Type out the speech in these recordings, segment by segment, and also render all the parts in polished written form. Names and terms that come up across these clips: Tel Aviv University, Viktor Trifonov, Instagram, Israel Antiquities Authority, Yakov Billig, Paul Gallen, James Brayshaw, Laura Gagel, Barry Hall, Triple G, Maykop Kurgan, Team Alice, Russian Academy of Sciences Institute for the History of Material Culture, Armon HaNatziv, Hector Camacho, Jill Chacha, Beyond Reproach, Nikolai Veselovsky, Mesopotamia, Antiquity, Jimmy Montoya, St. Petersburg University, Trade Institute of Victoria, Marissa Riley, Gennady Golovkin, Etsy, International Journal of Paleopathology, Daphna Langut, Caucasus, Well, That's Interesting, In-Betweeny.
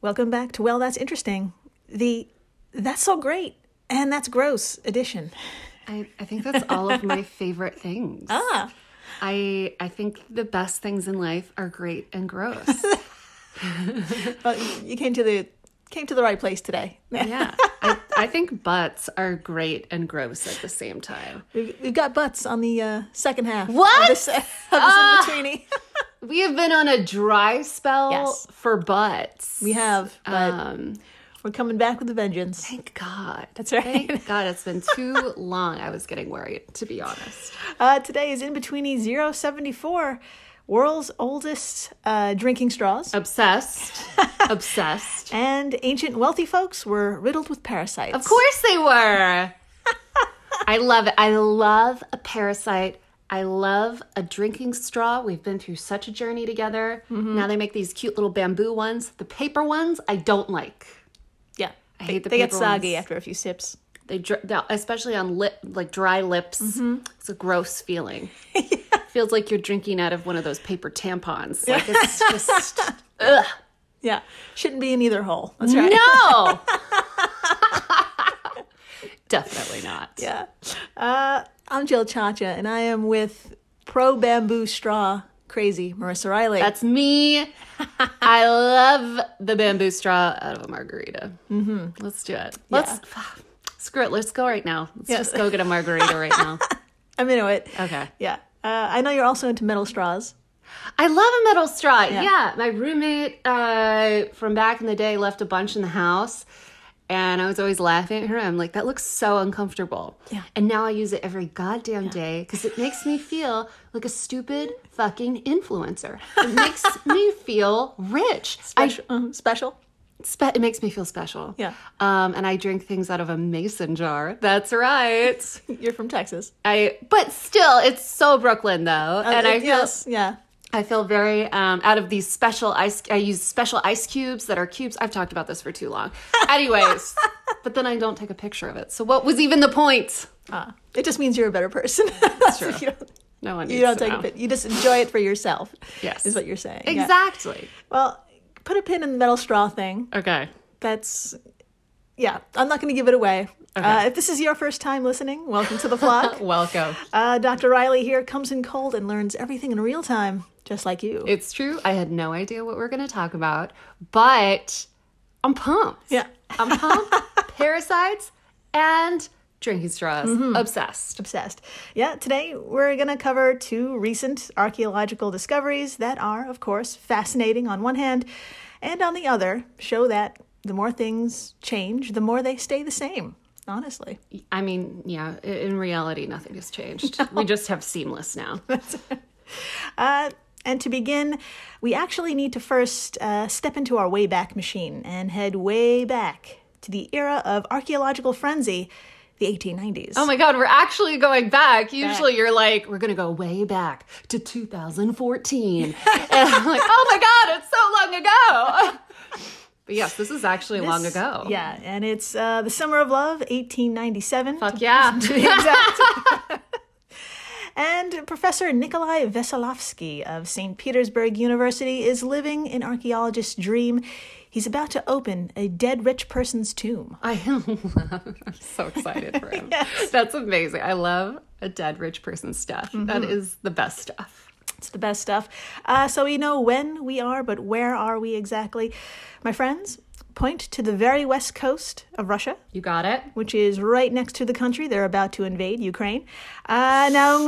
Welcome back to Well, That's Interesting, the That's So Great and That's Gross edition. I think that's all of my favorite things. Ah. I think the best things in life are great and gross. Well, you came to the right place today. Yeah. I think butts are great and gross at the same time. We've got butts on the second half. What? Of this in-betweeny. We have been on a dry spell for butts. We have, but we're coming back with a vengeance. Thank God. That's right. Thank God. It's been too long. I was getting worried, to be honest. Today is In-Betweeny 074, world's oldest drinking straws. Obsessed. And ancient wealthy folks were riddled with parasites. Of course they were. I love it. I love a parasite. I love a drinking straw. We've been through such a journey together. Mm-hmm. Now they make these cute little bamboo ones. The paper ones, I don't like. Yeah. I hate the paper ones. They get soggy after a few sips. Especially on dry lips. Mm-hmm. It's a gross feeling. Yeah. It feels like you're drinking out of one of those paper tampons. Like it's just, ugh. Yeah. Shouldn't be in either hole. That's right. No! Definitely not. Yeah. I'm Jill Chacha, and I am with pro-bamboo straw crazy Marissa Riley. That's me. I love the bamboo straw out of a margarita. Mm-hmm. Let's do it. Screw it. Let's go right now. Let's just go get a margarita right now. I'm into it. Okay. Yeah. I know you're also into metal straws. I love a metal straw. Yeah. My roommate from back in the day left a bunch in the house. And I was always laughing at her. I'm like, that looks so uncomfortable. Yeah. And now I use it every goddamn day because it makes me feel like a stupid fucking influencer. It makes me feel rich. Special? It makes me feel special. Yeah. And I drink things out of a mason jar. That's right. You're from Texas. But still, it's so Brooklyn, though. I feel very out of these special ice. I use special ice cubes that are cubes. I've talked about this for too long. Anyways, but then I don't take a picture of it. So what was even the point? It just means you're a better person. That's true. No one needs to know. You just enjoy it for yourself. Yes, is what you're saying. Exactly. Yeah. Well, put a pin in the metal straw thing. Okay. I'm not going to give it away. Okay. If this is your first time listening, welcome to the flock. Welcome. Dr. Riley here comes in cold and learns everything in real time. Just like you. It's true. I had no idea what we're going to talk about, but I'm pumped. Yeah. I'm pumped. Parasites and drinking straws. Mm-hmm. Obsessed. Yeah. Today, we're going to cover two recent archaeological discoveries that are, of course, fascinating on one hand, and on the other, show that the more things change, the more they stay the same. Honestly. I mean, yeah, in reality, nothing has changed. No. We just have seamless now. And to begin, we actually need to first step into our Wayback Machine and head way back to the era of archaeological frenzy, the 1890s. Oh my God, we're actually going back. Usually you're like, we're going to go way back to 2014. And I'm like, oh my God, it's so long ago. But yes, this is actually long ago. Yeah, and it's the Summer of Love, 1897. Fuck yeah. Exactly. And Professor Nikolai Veselovsky of St. Petersburg University is living an archaeologist's dream. He's about to open a dead rich person's tomb. I'm so excited for him. Yes. That's amazing. I love a dead rich person's stuff. Mm-hmm. That is the best stuff. It's the best stuff. So we know when we are, but where are we exactly? My friends, point to the very west coast of Russia. You got it. Which is right next to the country they're about to invade, Ukraine. Now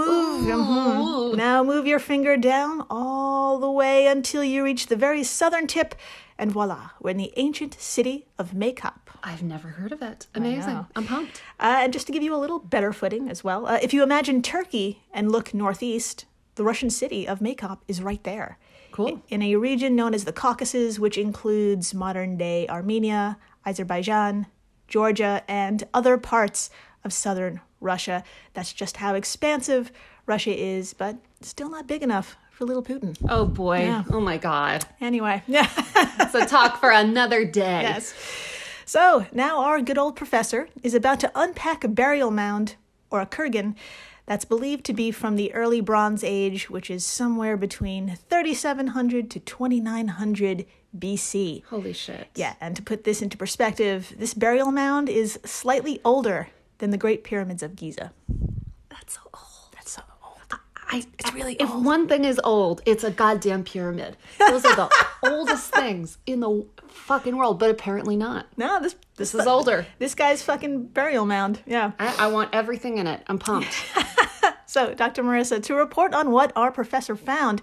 move your finger down all the way until you reach the very southern tip. And voila, we're in the ancient city of Maykop. I've never heard of it. Amazing. I'm pumped. And just to give you a little better footing as well, if you imagine Turkey and look northeast, the Russian city of Maykop is right there. Cool. In a region known as the Caucasus, which includes modern-day Armenia, Azerbaijan, Georgia, and other parts of southern Russia. That's just how expansive Russia is, but still not big enough for little Putin. Oh, boy. Yeah. Oh, my God. Anyway. It's a talk for another day. Yes. So now our good old professor is about to unpack a burial mound, or a kurgan, that's believed to be from the early Bronze Age, which is somewhere between 3,700 to 2,900 BC. Holy shit. Yeah, and to put this into perspective, this burial mound is slightly older than the Great Pyramids of Giza. That's so old. That's so old. It's really old. If one thing is old, it's a goddamn pyramid. Those are the oldest things in the fucking world, but apparently not. No, this is older. This guy's fucking burial mound, yeah. I want everything in it. I'm pumped. So, Dr. Marissa, to report on what our professor found,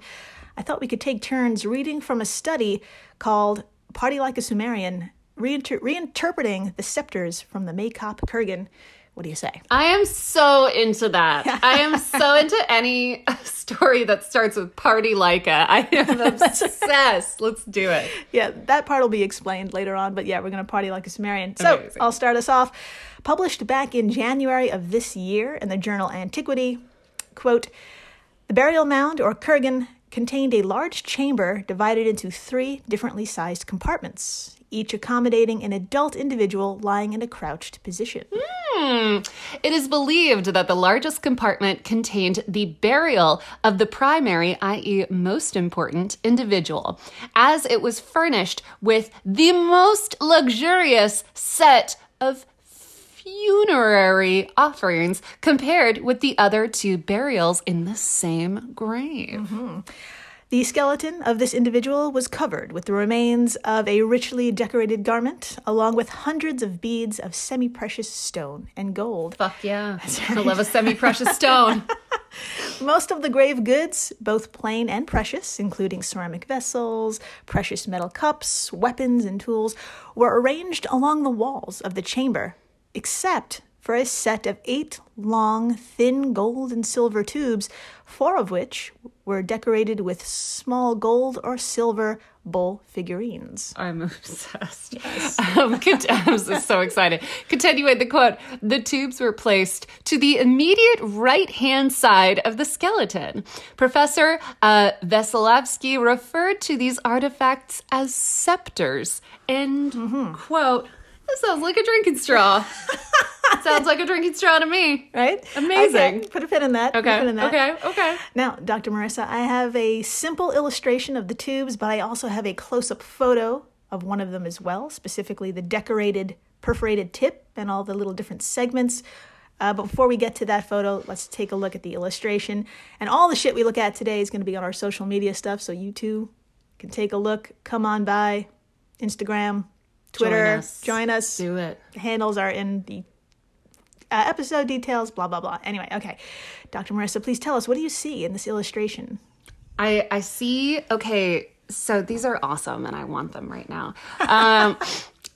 I thought we could take turns reading from a study called Party Like a Sumerian, Reinterpreting the Scepters from the Maykop Kurgan. What do you say? I am so into that. I am so into any story that starts with party like a. I am obsessed. Let's do it. Yeah, that part will be explained later on. But yeah, we're going to party like a Sumerian. Amazing. So I'll start us off. Published back in January of this year in the journal Antiquity, quote, the burial mound or kurgan contained a large chamber divided into 3 differently sized compartments, each accommodating an adult individual lying in a crouched position. It is believed that the largest compartment contained the burial of the primary, i.e. most important, individual, as it was furnished with the most luxurious set of funerary offerings compared with the other 2 burials in the same grave. Mm-hmm. The skeleton of this individual was covered with the remains of a richly decorated garment, along with hundreds of beads of semi-precious stone and gold. Fuck yeah. I love a semi-precious stone. Most of the grave goods, both plain and precious, including ceramic vessels, precious metal cups, weapons, and tools, were arranged along the walls of the chamber, except for a set of 8 long, thin gold and silver tubes, 4 of which were decorated with small gold or silver bull figurines. I'm obsessed. Yes. I'm so excited. Continuing the quote, the tubes were placed to the immediate right-hand side of the skeleton. Professor Veselovsky referred to these artifacts as scepters and, quote, that sounds like a drinking straw. Sounds like a drinking straw to me. Right? Amazing. Okay. Put a pin in that. Okay. Okay. Now, Dr. Marissa, I have a simple illustration of the tubes, but I also have a close-up photo of one of them as well, specifically the decorated perforated tip and all the little different segments. But before we get to that photo, let's take a look at the illustration. And all the shit we look at today is going to be on our social media stuff, so you too can take a look. Come on by Instagram, Twitter, join us. Do it. The handles are in the episode details, blah, blah, blah. Anyway, okay. Dr. Marissa, please tell us, what do you see in this illustration? I see, okay, so these are awesome and I want them right now.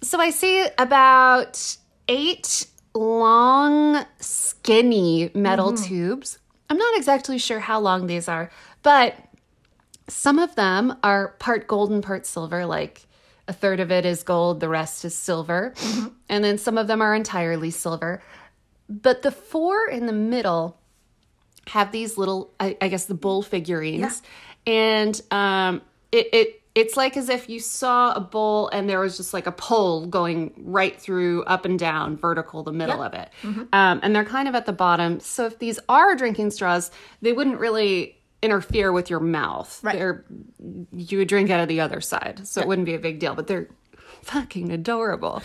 So I see about 8 long, skinny metal tubes. I'm not exactly sure how long these are, but some of them are part gold and part silver, like a third of it is gold, the rest is silver. And then some of them are entirely silver. But the 4 in the middle have these little, I guess, the bull figurines. Yeah. And it's like as if you saw a bull and there was just like a pole going right through, up and down, vertical, the middle of it. And they're kind of at the bottom. So if these are drinking straws, they wouldn't really interfere with your mouth. Right. You would drink out of the other side, so it wouldn't be a big deal. But they're fucking adorable.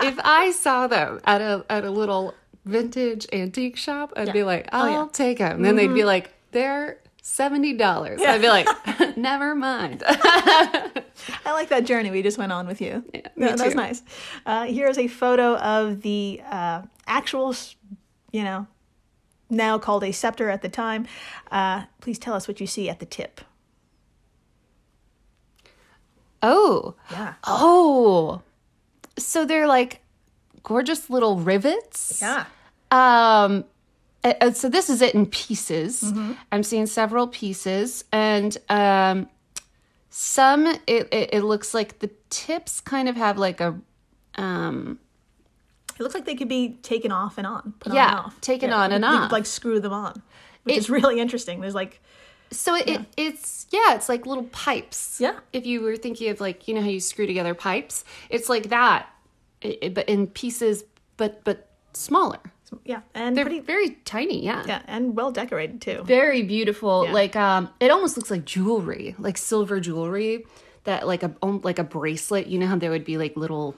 If I saw them at a little vintage antique shop, I'd be like, I'll take them. And then they'd be like, they're $70. Yeah. I'd be like, never mind. I like that journey we just went on with you. Yeah, no, that was nice. Here's a photo of the actual, now called a scepter at the time. Please tell us what you see at the tip. Oh. Yeah. Oh. So they're like gorgeous little rivets. Yeah. So this is it in pieces. I'm seeing several pieces. And some, it looks like the tips kind of have like a... It looks like they could be taken off and on, put on and off. You could like screw them on, which is really interesting. There's like... So it's like little pipes. Yeah. If you were thinking of like, how you screw together pipes, it's like that, but in pieces, but smaller. Yeah. And they're very tiny. Yeah. Yeah. And well decorated too. Very beautiful. Yeah. Like, it almost looks like jewelry, like silver jewelry that like a bracelet, you know how there would be like little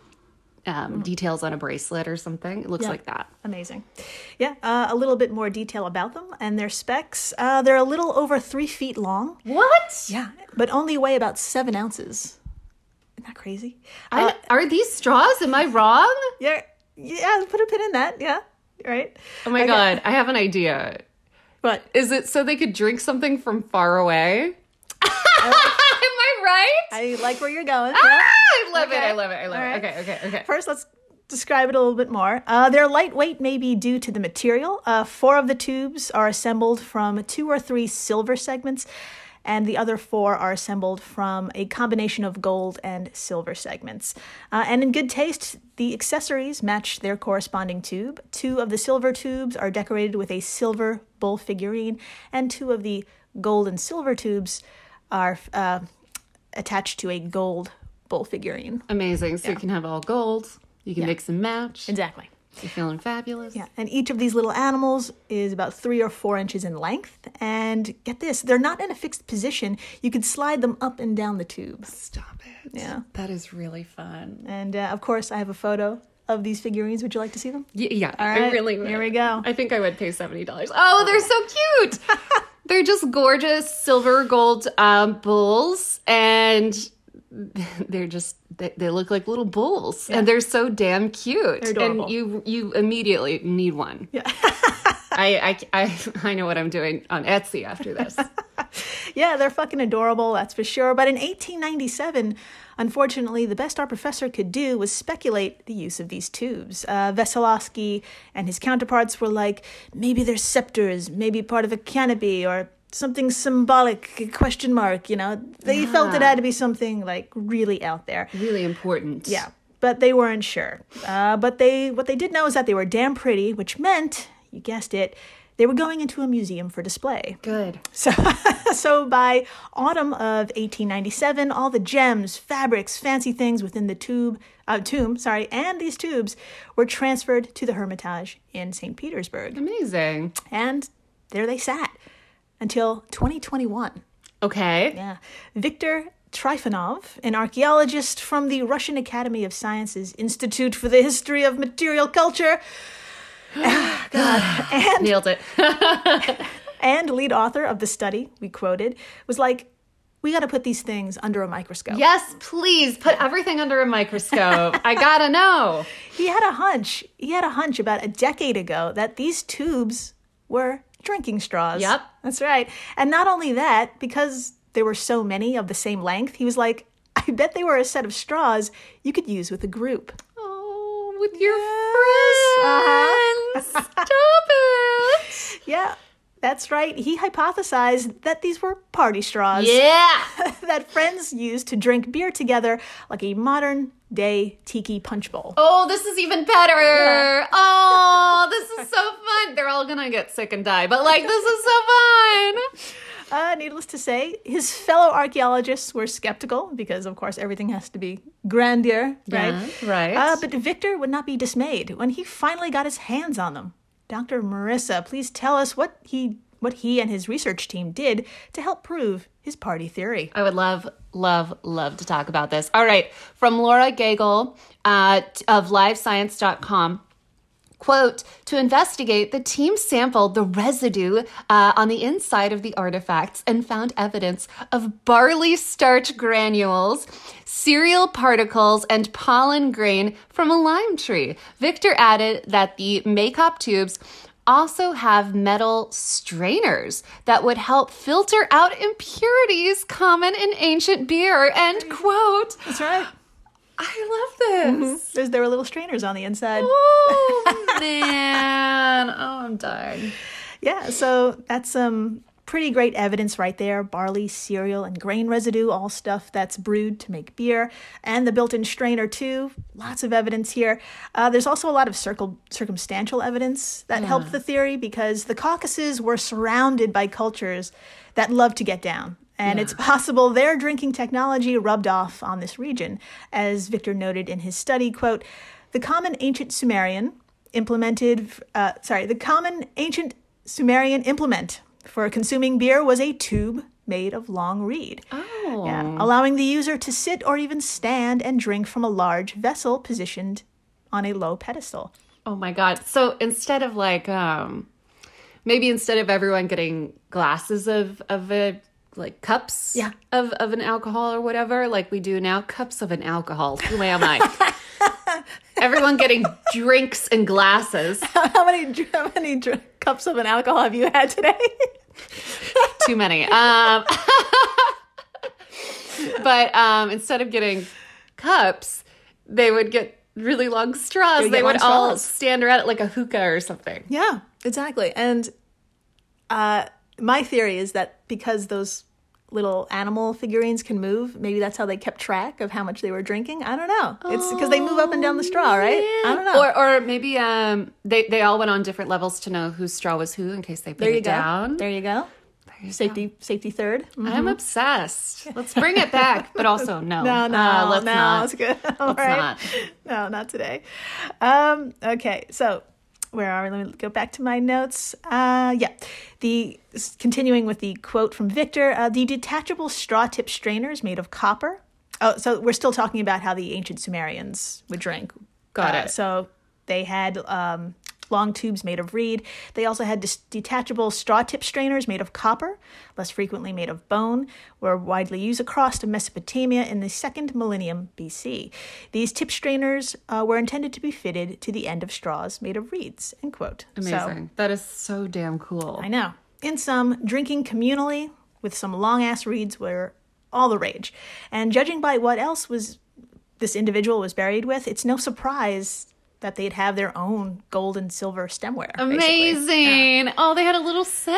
details on a bracelet or something. It looks like that. Amazing. Yeah, a little bit more detail about them and their specs. They're a little over 3 feet long. What? Yeah, but only weigh about 7 ounces. Isn't that crazy? Are these straws? Am I wrong? Yeah, put a pin in that. Yeah, right. Oh my God, I have an idea. What? Is it so they could drink something from far away? Right? I like where you're going. Ah, yeah. I love it. Right. Okay. First, let's describe it a little bit more. Their lightweight may be due to the material. 4 of the tubes are assembled from 2 or 3 silver segments, and the other 4 are assembled from a combination of gold and silver segments. And in good taste, the accessories match their corresponding tube. 2 of the silver tubes are decorated with a silver bull figurine, and 2 of the gold and silver tubes are... attached to a gold bull figurine. Amazing. So you can have all gold. You can mix and match. Exactly. You're feeling fabulous. Yeah. And each of these little animals is about 3 or 4 inches in length. And get this, they're not in a fixed position. You can slide them up and down the tube. Stop it. Yeah. That is really fun. And of course, I have a photo of these figurines. Would you like to see them? Yeah. All right. I really would. Here we go. I think I would pay $70. Oh, they're so cute. They're just gorgeous silver gold bulls, and they're just they look like little bulls, and they're so damn cute. They're adorable. And you immediately need one. Yeah, I know what I'm doing on Etsy after this. Yeah, they're fucking adorable, that's for sure. But in 1897, unfortunately, the best our professor could do was speculate the use of these tubes. Veselovsky and his counterparts were like, maybe they're scepters, maybe part of a canopy, or something symbolic, question mark, you know. They felt it had to be something, like, really out there. Really important. Yeah, but they weren't sure. But what they did know is that they were damn pretty, which meant, you guessed it, they were going into a museum for display. Good. So by autumn of 1897, all the gems, fabrics, fancy things within the tomb, and these tubes were transferred to the Hermitage in St. Petersburg. Amazing. And there they sat until 2021. Okay. Yeah. Viktor Trifonov, an archaeologist from the Russian Academy of Sciences Institute for the History of Material Culture... God. And, nailed it. And lead author of the study we quoted was like, we got to put these things under a microscope. Yes, please put everything under a microscope. I got to know. He had a hunch about a decade ago that these tubes were drinking straws. Yep. That's right. And not only that, because there were so many of the same length, he was like, I bet they were a set of straws you could use with a group. With your friends. Stop it. Yeah, that's right. He hypothesized that these were party straws. Yeah. That friends used to drink beer together, like a modern day tiki punch bowl. Oh, this is even better. Yeah. Oh, this is so fun. They're all going to get sick and die, but like, this is so fun. Needless to say, his fellow archaeologists were skeptical because, of course, everything has to be grandeur, right? Yeah, right. But Victor would not be dismayed when he finally got his hands on them. Dr. Marissa, please tell us what he and his research team did to help prove his party theory. I would love to talk about this. All right, from Laura Gagel of LiveScience.com. Quote, to investigate, the team sampled the residue on the inside of the artifacts and found evidence of barley starch granules, cereal particles, and pollen grain from a lime tree. Victor added that the Maykop tubes also have metal strainers that would help filter out impurities common in ancient beer, end quote. That's right. I love this. Mm-hmm. There were little strainers on the inside. Oh, man. Oh, I'm dying. Yeah, so that's some pretty great evidence right there. Barley, cereal, and grain residue, all stuff that's brewed to make beer. And the built-in strainer, too. Lots of evidence here. There's also a lot of circumstantial evidence that helped the theory because the Caucasus were surrounded by cultures that loved to get down. And it's possible their drinking technology rubbed off on this region. As Victor noted in his study, quote, the common ancient Sumerian implement for consuming beer was a tube made of long reed, allowing the user to sit or even stand and drink from a large vessel positioned on a low pedestal. Oh, my God. So instead of like, maybe instead of everyone getting glasses of cups of an alcohol or whatever, like we do now, cups of an alcohol. Who am I? Everyone getting drinks and glasses. How many cups of an alcohol have you had today? Too many. But instead of getting cups, they would get really long straws. All stand around it like a hookah or something. Yeah, exactly. And my theory is that because those little animal figurines can move, maybe that's how they kept track of how much they were drinking. I don't know. It's because they move up and down the straw, right? Yeah. I don't know. Or maybe they all went on different levels to know whose straw was who in case they put it down. There you go. Safety third. Mm-hmm. I'm obsessed. Let's bring it back, but also no. No, let's not. It's good. Let's not. No, not today. Okay, so where are we? Let me go back to my notes. Continuing with the quote from Victor, the detachable straw-tip strainers made of copper. Oh, so we're still talking about how the ancient Sumerians would drink. Got it. So they had long tubes made of reed. They also had detachable straw-tip strainers made of copper, less frequently made of bone, were widely used across Mesopotamia in the 2nd millennium BC. These tip strainers were intended to be fitted to the end of straws made of reeds, end quote. Amazing. So, that is so damn cool. I know. In sum, drinking communally with some long-ass reeds were all the rage. And judging by what else this individual was buried with, it's no surprise that they'd have their own gold and silver stemware. Amazing. Yeah. Oh, they had a little set.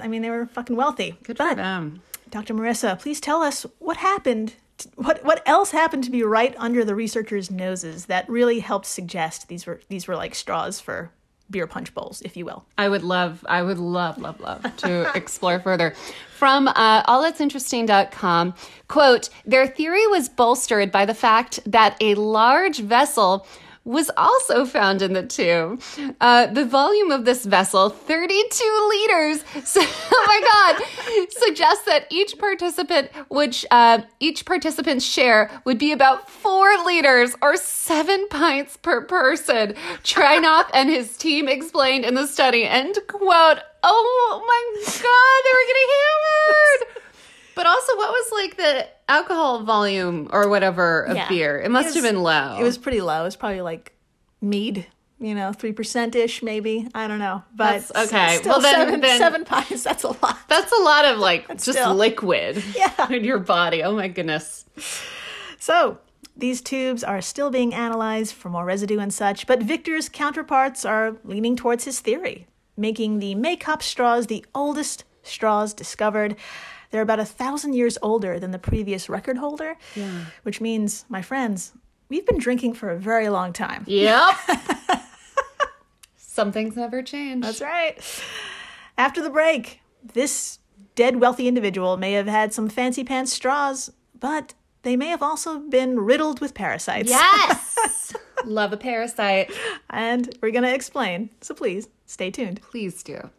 I mean, they were fucking wealthy. Good for them. Dr. Marissa, please tell us what happened. What else happened to be right under the researchers' noses that really helped suggest these were like straws for beer punch bowls, if you will? I would love to explore further. From allthat'sinteresting.com, quote, their theory was bolstered by the fact that a large vessel was also found in the tomb. The volume of this vessel, 32 liters, suggests that each participant's share would be about 4 liters or 7 pints per person. Trifonov and his team explained in the study, end quote. Oh my God, they were getting hammered. But also, what was like the alcohol volume or whatever of beer? It must have been low. It was pretty low. It was probably like mead, 3%-ish maybe. I don't know. But that's, okay. Still well, then 7 pints, that's a lot. That's a lot of like just still, liquid in your body. Oh my goodness. So these tubes are still being analyzed for more residue and such, but Victor's counterparts are leaning towards his theory, making the Maykop straws the oldest straws discovered. They're about 1,000 years older than the previous record holder, which means, my friends, we've been drinking for a very long time. Yep. Something's never changed. That's right. After the break, this dead wealthy individual may have had some fancy pants straws, but they may have also been riddled with parasites. Yes. Love a parasite. And we're going to explain, so please stay tuned. Please do.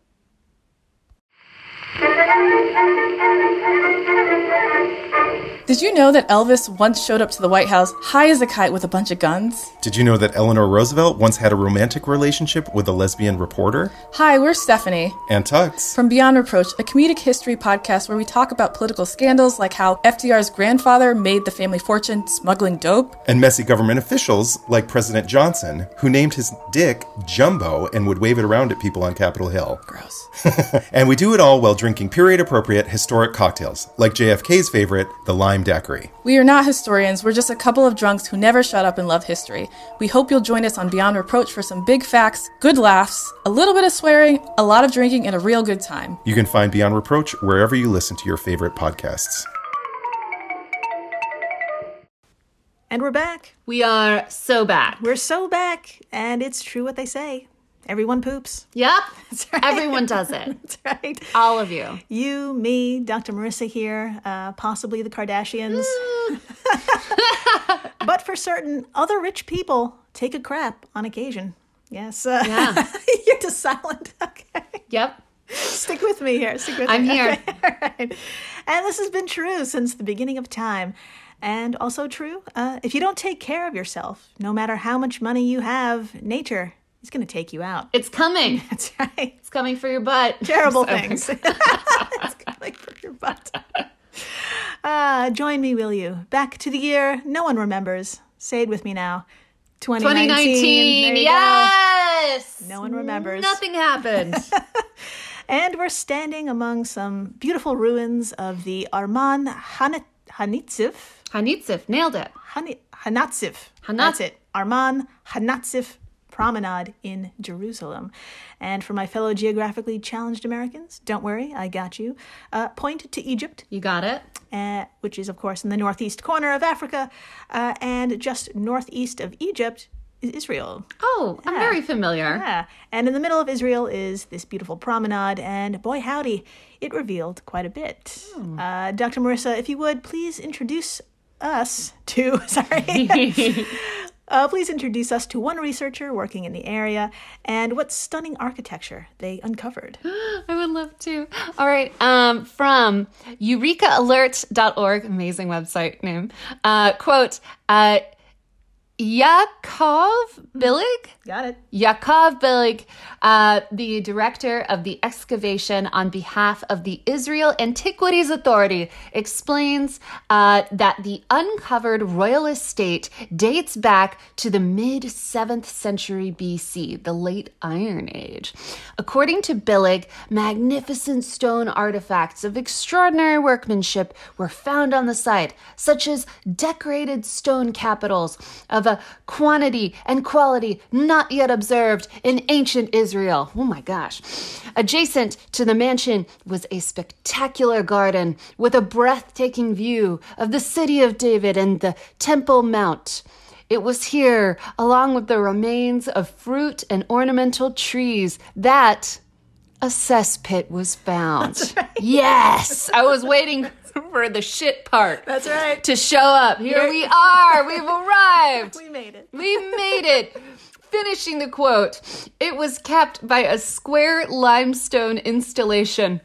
Did you know that Elvis once showed up to the White House high as a kite with a bunch of guns? Did you know that Eleanor Roosevelt once had a romantic relationship with a lesbian reporter? Hi, we're Stephanie. And Tux. From Beyond Reproach, a comedic history podcast where we talk about political scandals like how FDR's grandfather made the family fortune smuggling dope. And messy government officials like President Johnson, who named his dick Jumbo and would wave it around at people on Capitol Hill. Gross. And we do it all while drinking period-appropriate historic cocktails, like JFK's favorite, the lime daiquiri. We are not historians, we're just a couple of drunks who never shut up and love history. We hope you'll join us on Beyond Reproach for some big facts, good laughs, a little bit of swearing, a lot of drinking, and a real good time. You can find Beyond Reproach wherever you listen to your favorite podcasts. And we're back. We are so back. We're so back, and it's true what they say. Everyone poops. Yep. That's right. Everyone does it. That's right. All of you. You, me, Dr. Marissa here, possibly the Kardashians. But for certain, other rich people take a crap on occasion. Yes. Yeah. You're just silent. Okay. Yep. Stick with me here. I'm here. Okay, all right. And this has been true since the beginning of time. And also true, if you don't take care of yourself, no matter how much money you have, nature is going to take you out. It's coming. That's right. It's coming for your butt. Terrible things. It's coming for your butt. Join me, will you? Back to the year no one remembers. Say it with me now. 2019. 2019. Yes! Go. No one remembers. Nothing happened. And we're standing among some beautiful ruins of the Armon HaNatziv. HaNatziv. Nailed it. HaNatziv. That's it. Armon HaNatziv Promenade in Jerusalem. And for my fellow geographically challenged Americans, don't worry, I got you. Point to Egypt. You got it. Which is, of course, in the northeast corner of Africa. And just northeast of Egypt is Israel. Oh, yeah. I'm very familiar. Yeah. And in the middle of Israel is this beautiful promenade. And boy, howdy, it revealed quite a bit. Oh. Dr. Marissa, if you would, please introduce us to... Sorry. Please introduce us to one researcher working in the area and what stunning architecture they uncovered. I would love to. All right. From eurekaalert.org, amazing website name, quote, Yakov Billig? Got it. Yakov Billig, the director of the excavation on behalf of the Israel Antiquities Authority, explains that the uncovered royal estate dates back to the mid-7th century BC, the late Iron Age. According to Billig, magnificent stone artifacts of extraordinary workmanship were found on the site, such as decorated stone capitals of a quantity and quality not yet observed in ancient Israel. Oh my gosh. Adjacent to the mansion was a spectacular garden with a breathtaking view of the city of David and the Temple Mount. It was here, along with the remains of fruit and ornamental trees, that a cesspit was found. That's right. Yes! I was waiting for the shit part. That's right. To show up. Here we are. We've arrived. We made it. Finishing the quote. It was capped by a square limestone installation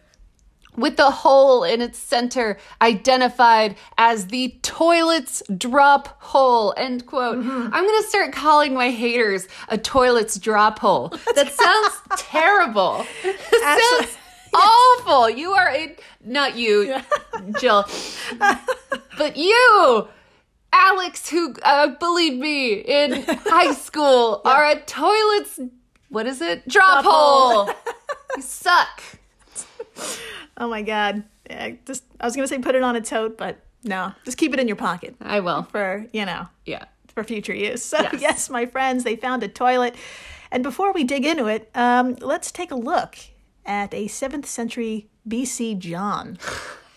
with the hole in its center identified as the toilet's drop hole, end quote. Mm-hmm. I'm going to start calling my haters a toilet's drop hole. That sounds terrible. That sounds awful. You are not you, yeah. Jill, but you, Alex, who bullied me in high school, yeah. are a toilet's, what is it? Drop hole. You suck. Oh my God. Yeah, I was going to say put it on a tote, but no. Just keep it in your pocket. I will. For, yeah. For future use. So yes, my friends, they found a toilet. And before we dig into it, let's take a look at a 7th century BC John.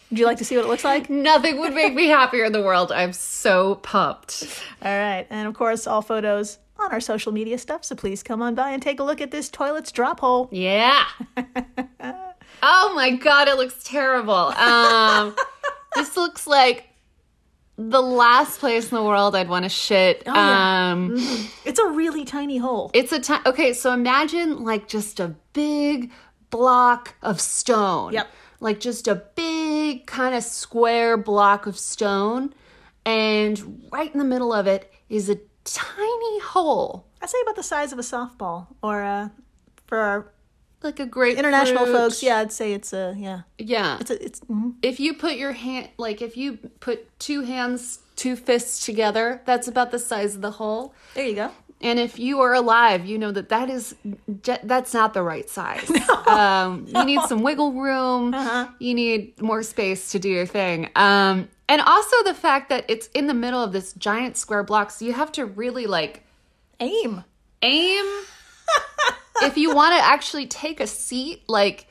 Would you like to see what it looks like? Nothing would make me happier in the world. I'm so pumped. All right. And of course, all photos on our social media stuff. So please come on by and take a look at this toilet's drop hole. Yeah. Oh my God, it looks terrible. This looks like the last place in the world I'd want to shit. Oh, yeah. It's a really tiny hole. Okay, so imagine like just a big block of stone. Yep. Like just a big kind of square block of stone. And right in the middle of it is a tiny hole. I'd say about the size of a softball or for our... Like a grapefruit. International folks, yeah, I'd say it's a, yeah. Yeah. Mm-hmm. If you put your hand, like if you put two fists together, that's about the size of the hole. There you go. And if you are alive, you know that's not the right size. No. You need some wiggle room. Uh-huh. You need more space to do your thing. And also the fact that it's in the middle of this giant square block, so you have to really like... Aim. If you want to actually take a seat, like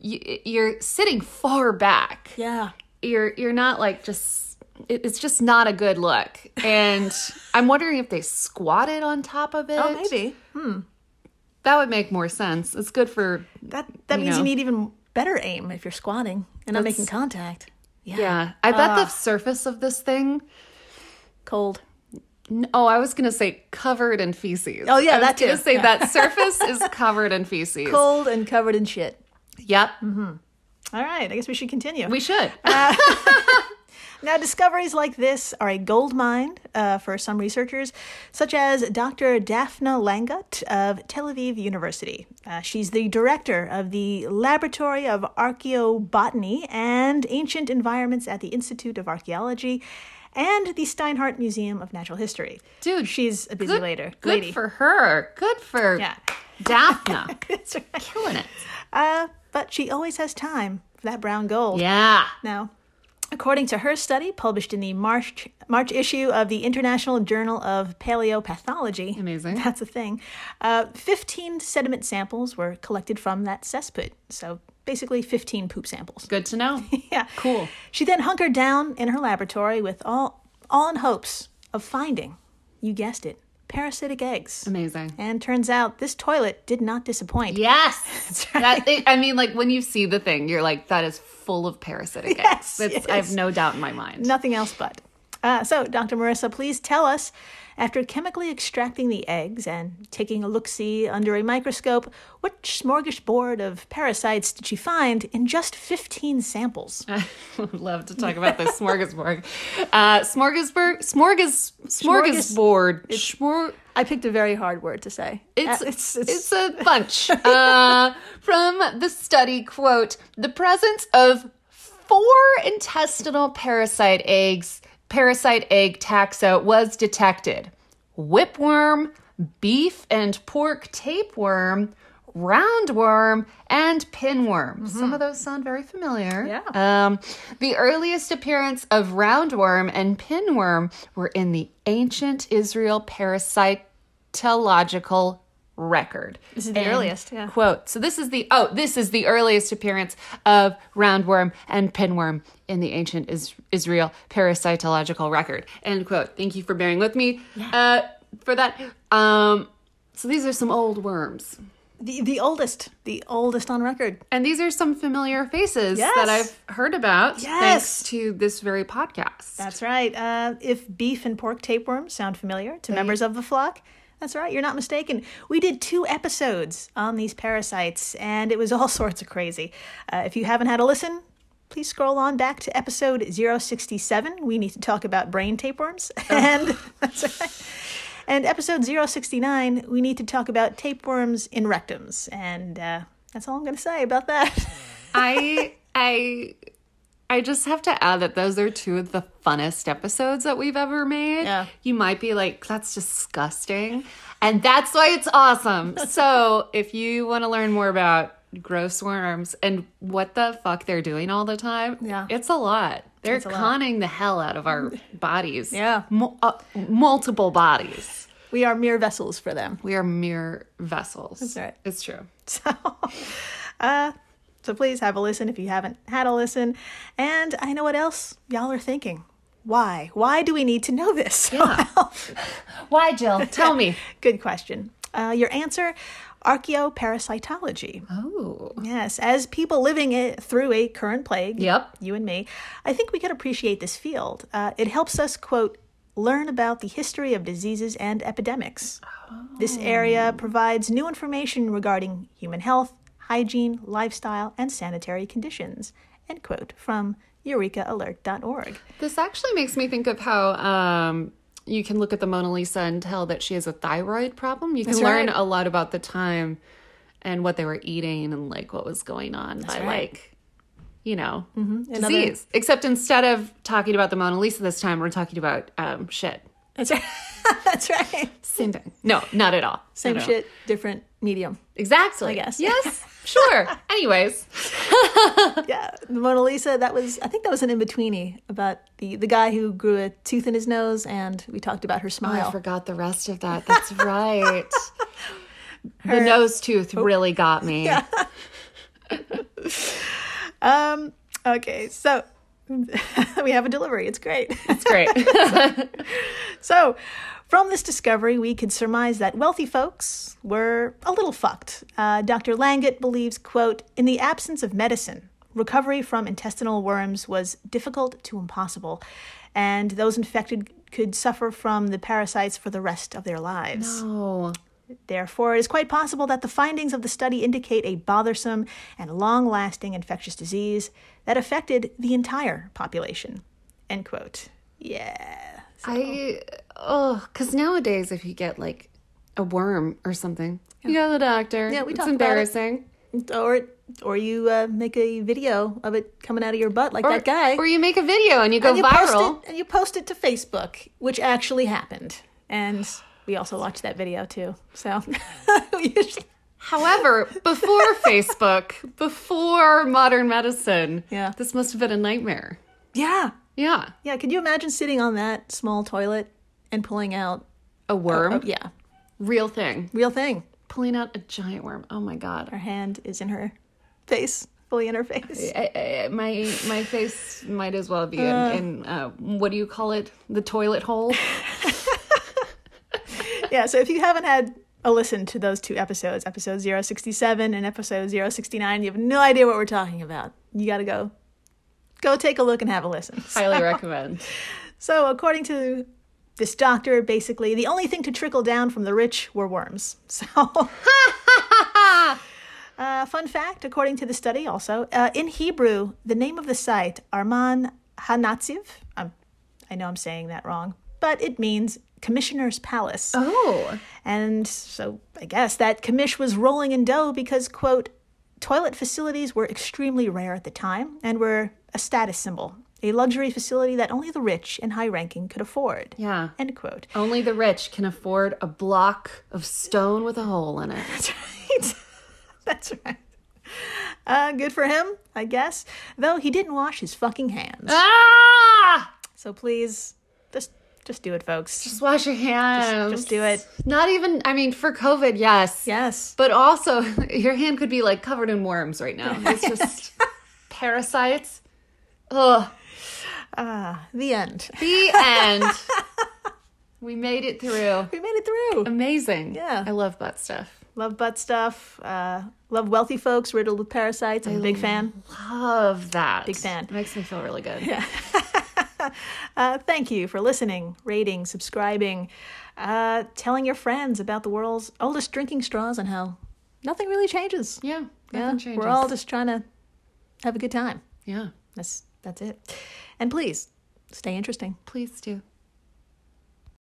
you're sitting far back. Yeah. You're not like just, it's just not a good look. And I'm wondering if they squatted on top of it. Oh, maybe. That would make more sense. It's good for that means you need even better aim if you're squatting and not making contact. Yeah. Yeah. I bet the surface of this thing cold. Oh, I was going to say covered in feces. Oh, yeah, that too. I was going to say that surface is covered in feces. Cold and covered in shit. Yep. Mm-hmm. All right. I guess we should continue. We should. Now, discoveries like this are a gold mine for some researchers, such as Dr. Daphna Langut of Tel Aviv University. She's the director of the Laboratory of Archaeobotany and Ancient Environments at the Institute of Archaeology and the Steinhardt Museum of Natural History. Dude, she's a busy lady. Good for her. Good for Daphna. That's right. Killing it. But she always has time for that brown gold. Yeah. Now, according to her study, published in the March issue of the International Journal of Paleopathology. Amazing. That's a thing. 15 sediment samples were collected from that cesspit. So basically 15 poop samples. Good to know. Yeah. Cool. She then hunkered down in her laboratory with all in hopes of finding, you guessed it, parasitic eggs. Amazing. And turns out this toilet did not disappoint. Yes. That's right. When you see the thing, you're like, that is full of parasitic eggs. Yes. I have no doubt in my mind. Nothing else but. So, Dr. Marissa, please tell us, after chemically extracting the eggs and taking a look-see under a microscope, what smorgasbord of parasites did she find in just 15 samples? I would love to talk about this smorgasbord. Smorgasbord. I picked a very hard word to say. It's a bunch. From the study, quote, the presence of 4 intestinal parasite egg taxa was detected. Whipworm, beef and pork tapeworm, roundworm, and pinworm. Mm-hmm. Some of those sound very familiar. Yeah. The earliest appearance of roundworm and pinworm were in the ancient Israel parasitological record. This is the earliest, yeah. Quote. So this is the earliest appearance of roundworm and pinworm in the ancient Israel parasitological record. End quote. Thank you for bearing with me for that. So these are some old worms. The oldest on record. And these are some familiar faces that I've heard about thanks to this very podcast. That's right. If beef and pork tapeworms sound familiar to members of the flock, that's right. You're not mistaken. We did 2 episodes on these parasites, and it was all sorts of crazy. If you haven't had a listen, please scroll on back to episode 067. We need to talk about brain tapeworms. Oh. And that's right. And episode 069, we need to talk about tapeworms in rectums. And that's all I'm going to say about that. I just have to add that those are 2 of the funnest episodes that we've ever made. Yeah. You might be like, that's disgusting. And that's why it's awesome. So if you want to learn more about gross worms and what the fuck they're doing all the time, it's a lot. They're conning the hell out of our bodies. Yeah. Multiple bodies. We are mere vessels for them. That's right. It's true. So, So please have a listen if you haven't had a listen. And I know what else y'all are thinking. Why? Why do we need to know this? Yeah. Why, Jill? Tell me. Good question. Your answer, archaeoparasitology. Oh. Yes. As people living through a current plague, you and me, I think we could appreciate this field. It helps us, quote, learn about the history of diseases and epidemics. Oh. This area provides new information regarding human health, hygiene, lifestyle, and sanitary conditions, end quote, from eurekaalert.org. This actually makes me think of how you can look at the Mona Lisa and tell that she has a thyroid problem. You can learn a lot about the time and what they were eating and, like, what was going on disease. Except instead of talking about the Mona Lisa this time, we're talking about shit. That's right. That's right. Same thing. No, not at all. Same shit, different medium. Exactly. I guess. Yes. Sure. Anyways. Yeah. The Mona Lisa, I think that was an in-betweeny about the guy who grew a tooth in his nose, and we talked about her smile. Oh, I forgot the rest of that. That's right. The nose tooth really got me. Yeah. Okay, so we have a delivery. It's great. It's great. So, from this discovery, we could surmise that wealthy folks were a little fucked. Dr. Langut believes, quote, in the absence of medicine, recovery from intestinal worms was difficult to impossible, and those infected could suffer from the parasites for the rest of their lives. No. Therefore, it is quite possible that the findings of the study indicate a bothersome and long-lasting infectious disease that affected the entire population. End quote. Yeah. So. Because nowadays if you get like a worm or something, you go to the doctor. Yeah, we talked about it. It's embarrassing. Or you make a video of it coming out of your butt, like that guy. Or you make a video and you go viral. And you post it to Facebook, which actually happened. And we also watched that video, too. So, however, before Facebook, before modern medicine, this must have been a nightmare. Yeah. Could you imagine sitting on that small toilet and pulling out a worm? Yeah. Real thing. Pulling out a giant worm. Oh, my God. Her hand is in her face, fully in her face. My face might as well be in what do you call it? The toilet hole? Yeah, so if you haven't had a listen to those two episodes, episode 067 and episode 069, you have no idea what we're talking about. You got to go take a look and have a listen. Highly recommend. So according to this doctor, basically, the only thing to trickle down from the rich were worms. So, fun fact, according to the study also, in Hebrew, the name of the site, Armon HaNatziv, I know I'm saying that wrong, but it means Commissioner's Palace. Oh. And so I guess that commish was rolling in dough because, quote, toilet facilities were extremely rare at the time and were a status symbol, a luxury facility that only the rich and high-ranking could afford. Yeah. End quote. Only the rich can afford a block of stone with a hole in it. That's right. That's right. Good for him, I guess. Though he didn't wash his fucking hands. Ah! So please, just do it, folks. Just wash your hands. Just do it. Not even, I mean, for COVID, yes. Yes. But also, your hand could be, like, covered in worms right now. It's just parasites. Ugh. The end. The end. We made it through. Amazing. Yeah. I love butt stuff. Love wealthy folks riddled with parasites. I'm a big fan. Love that. Big fan. It makes me feel really good. Yeah. Thank you for listening, rating, subscribing, telling your friends about the world's oldest drinking straws and how nothing really changes. Yeah, nothing changes. We're all just trying to have a good time. Yeah. That's it. And please, stay interesting. Please do.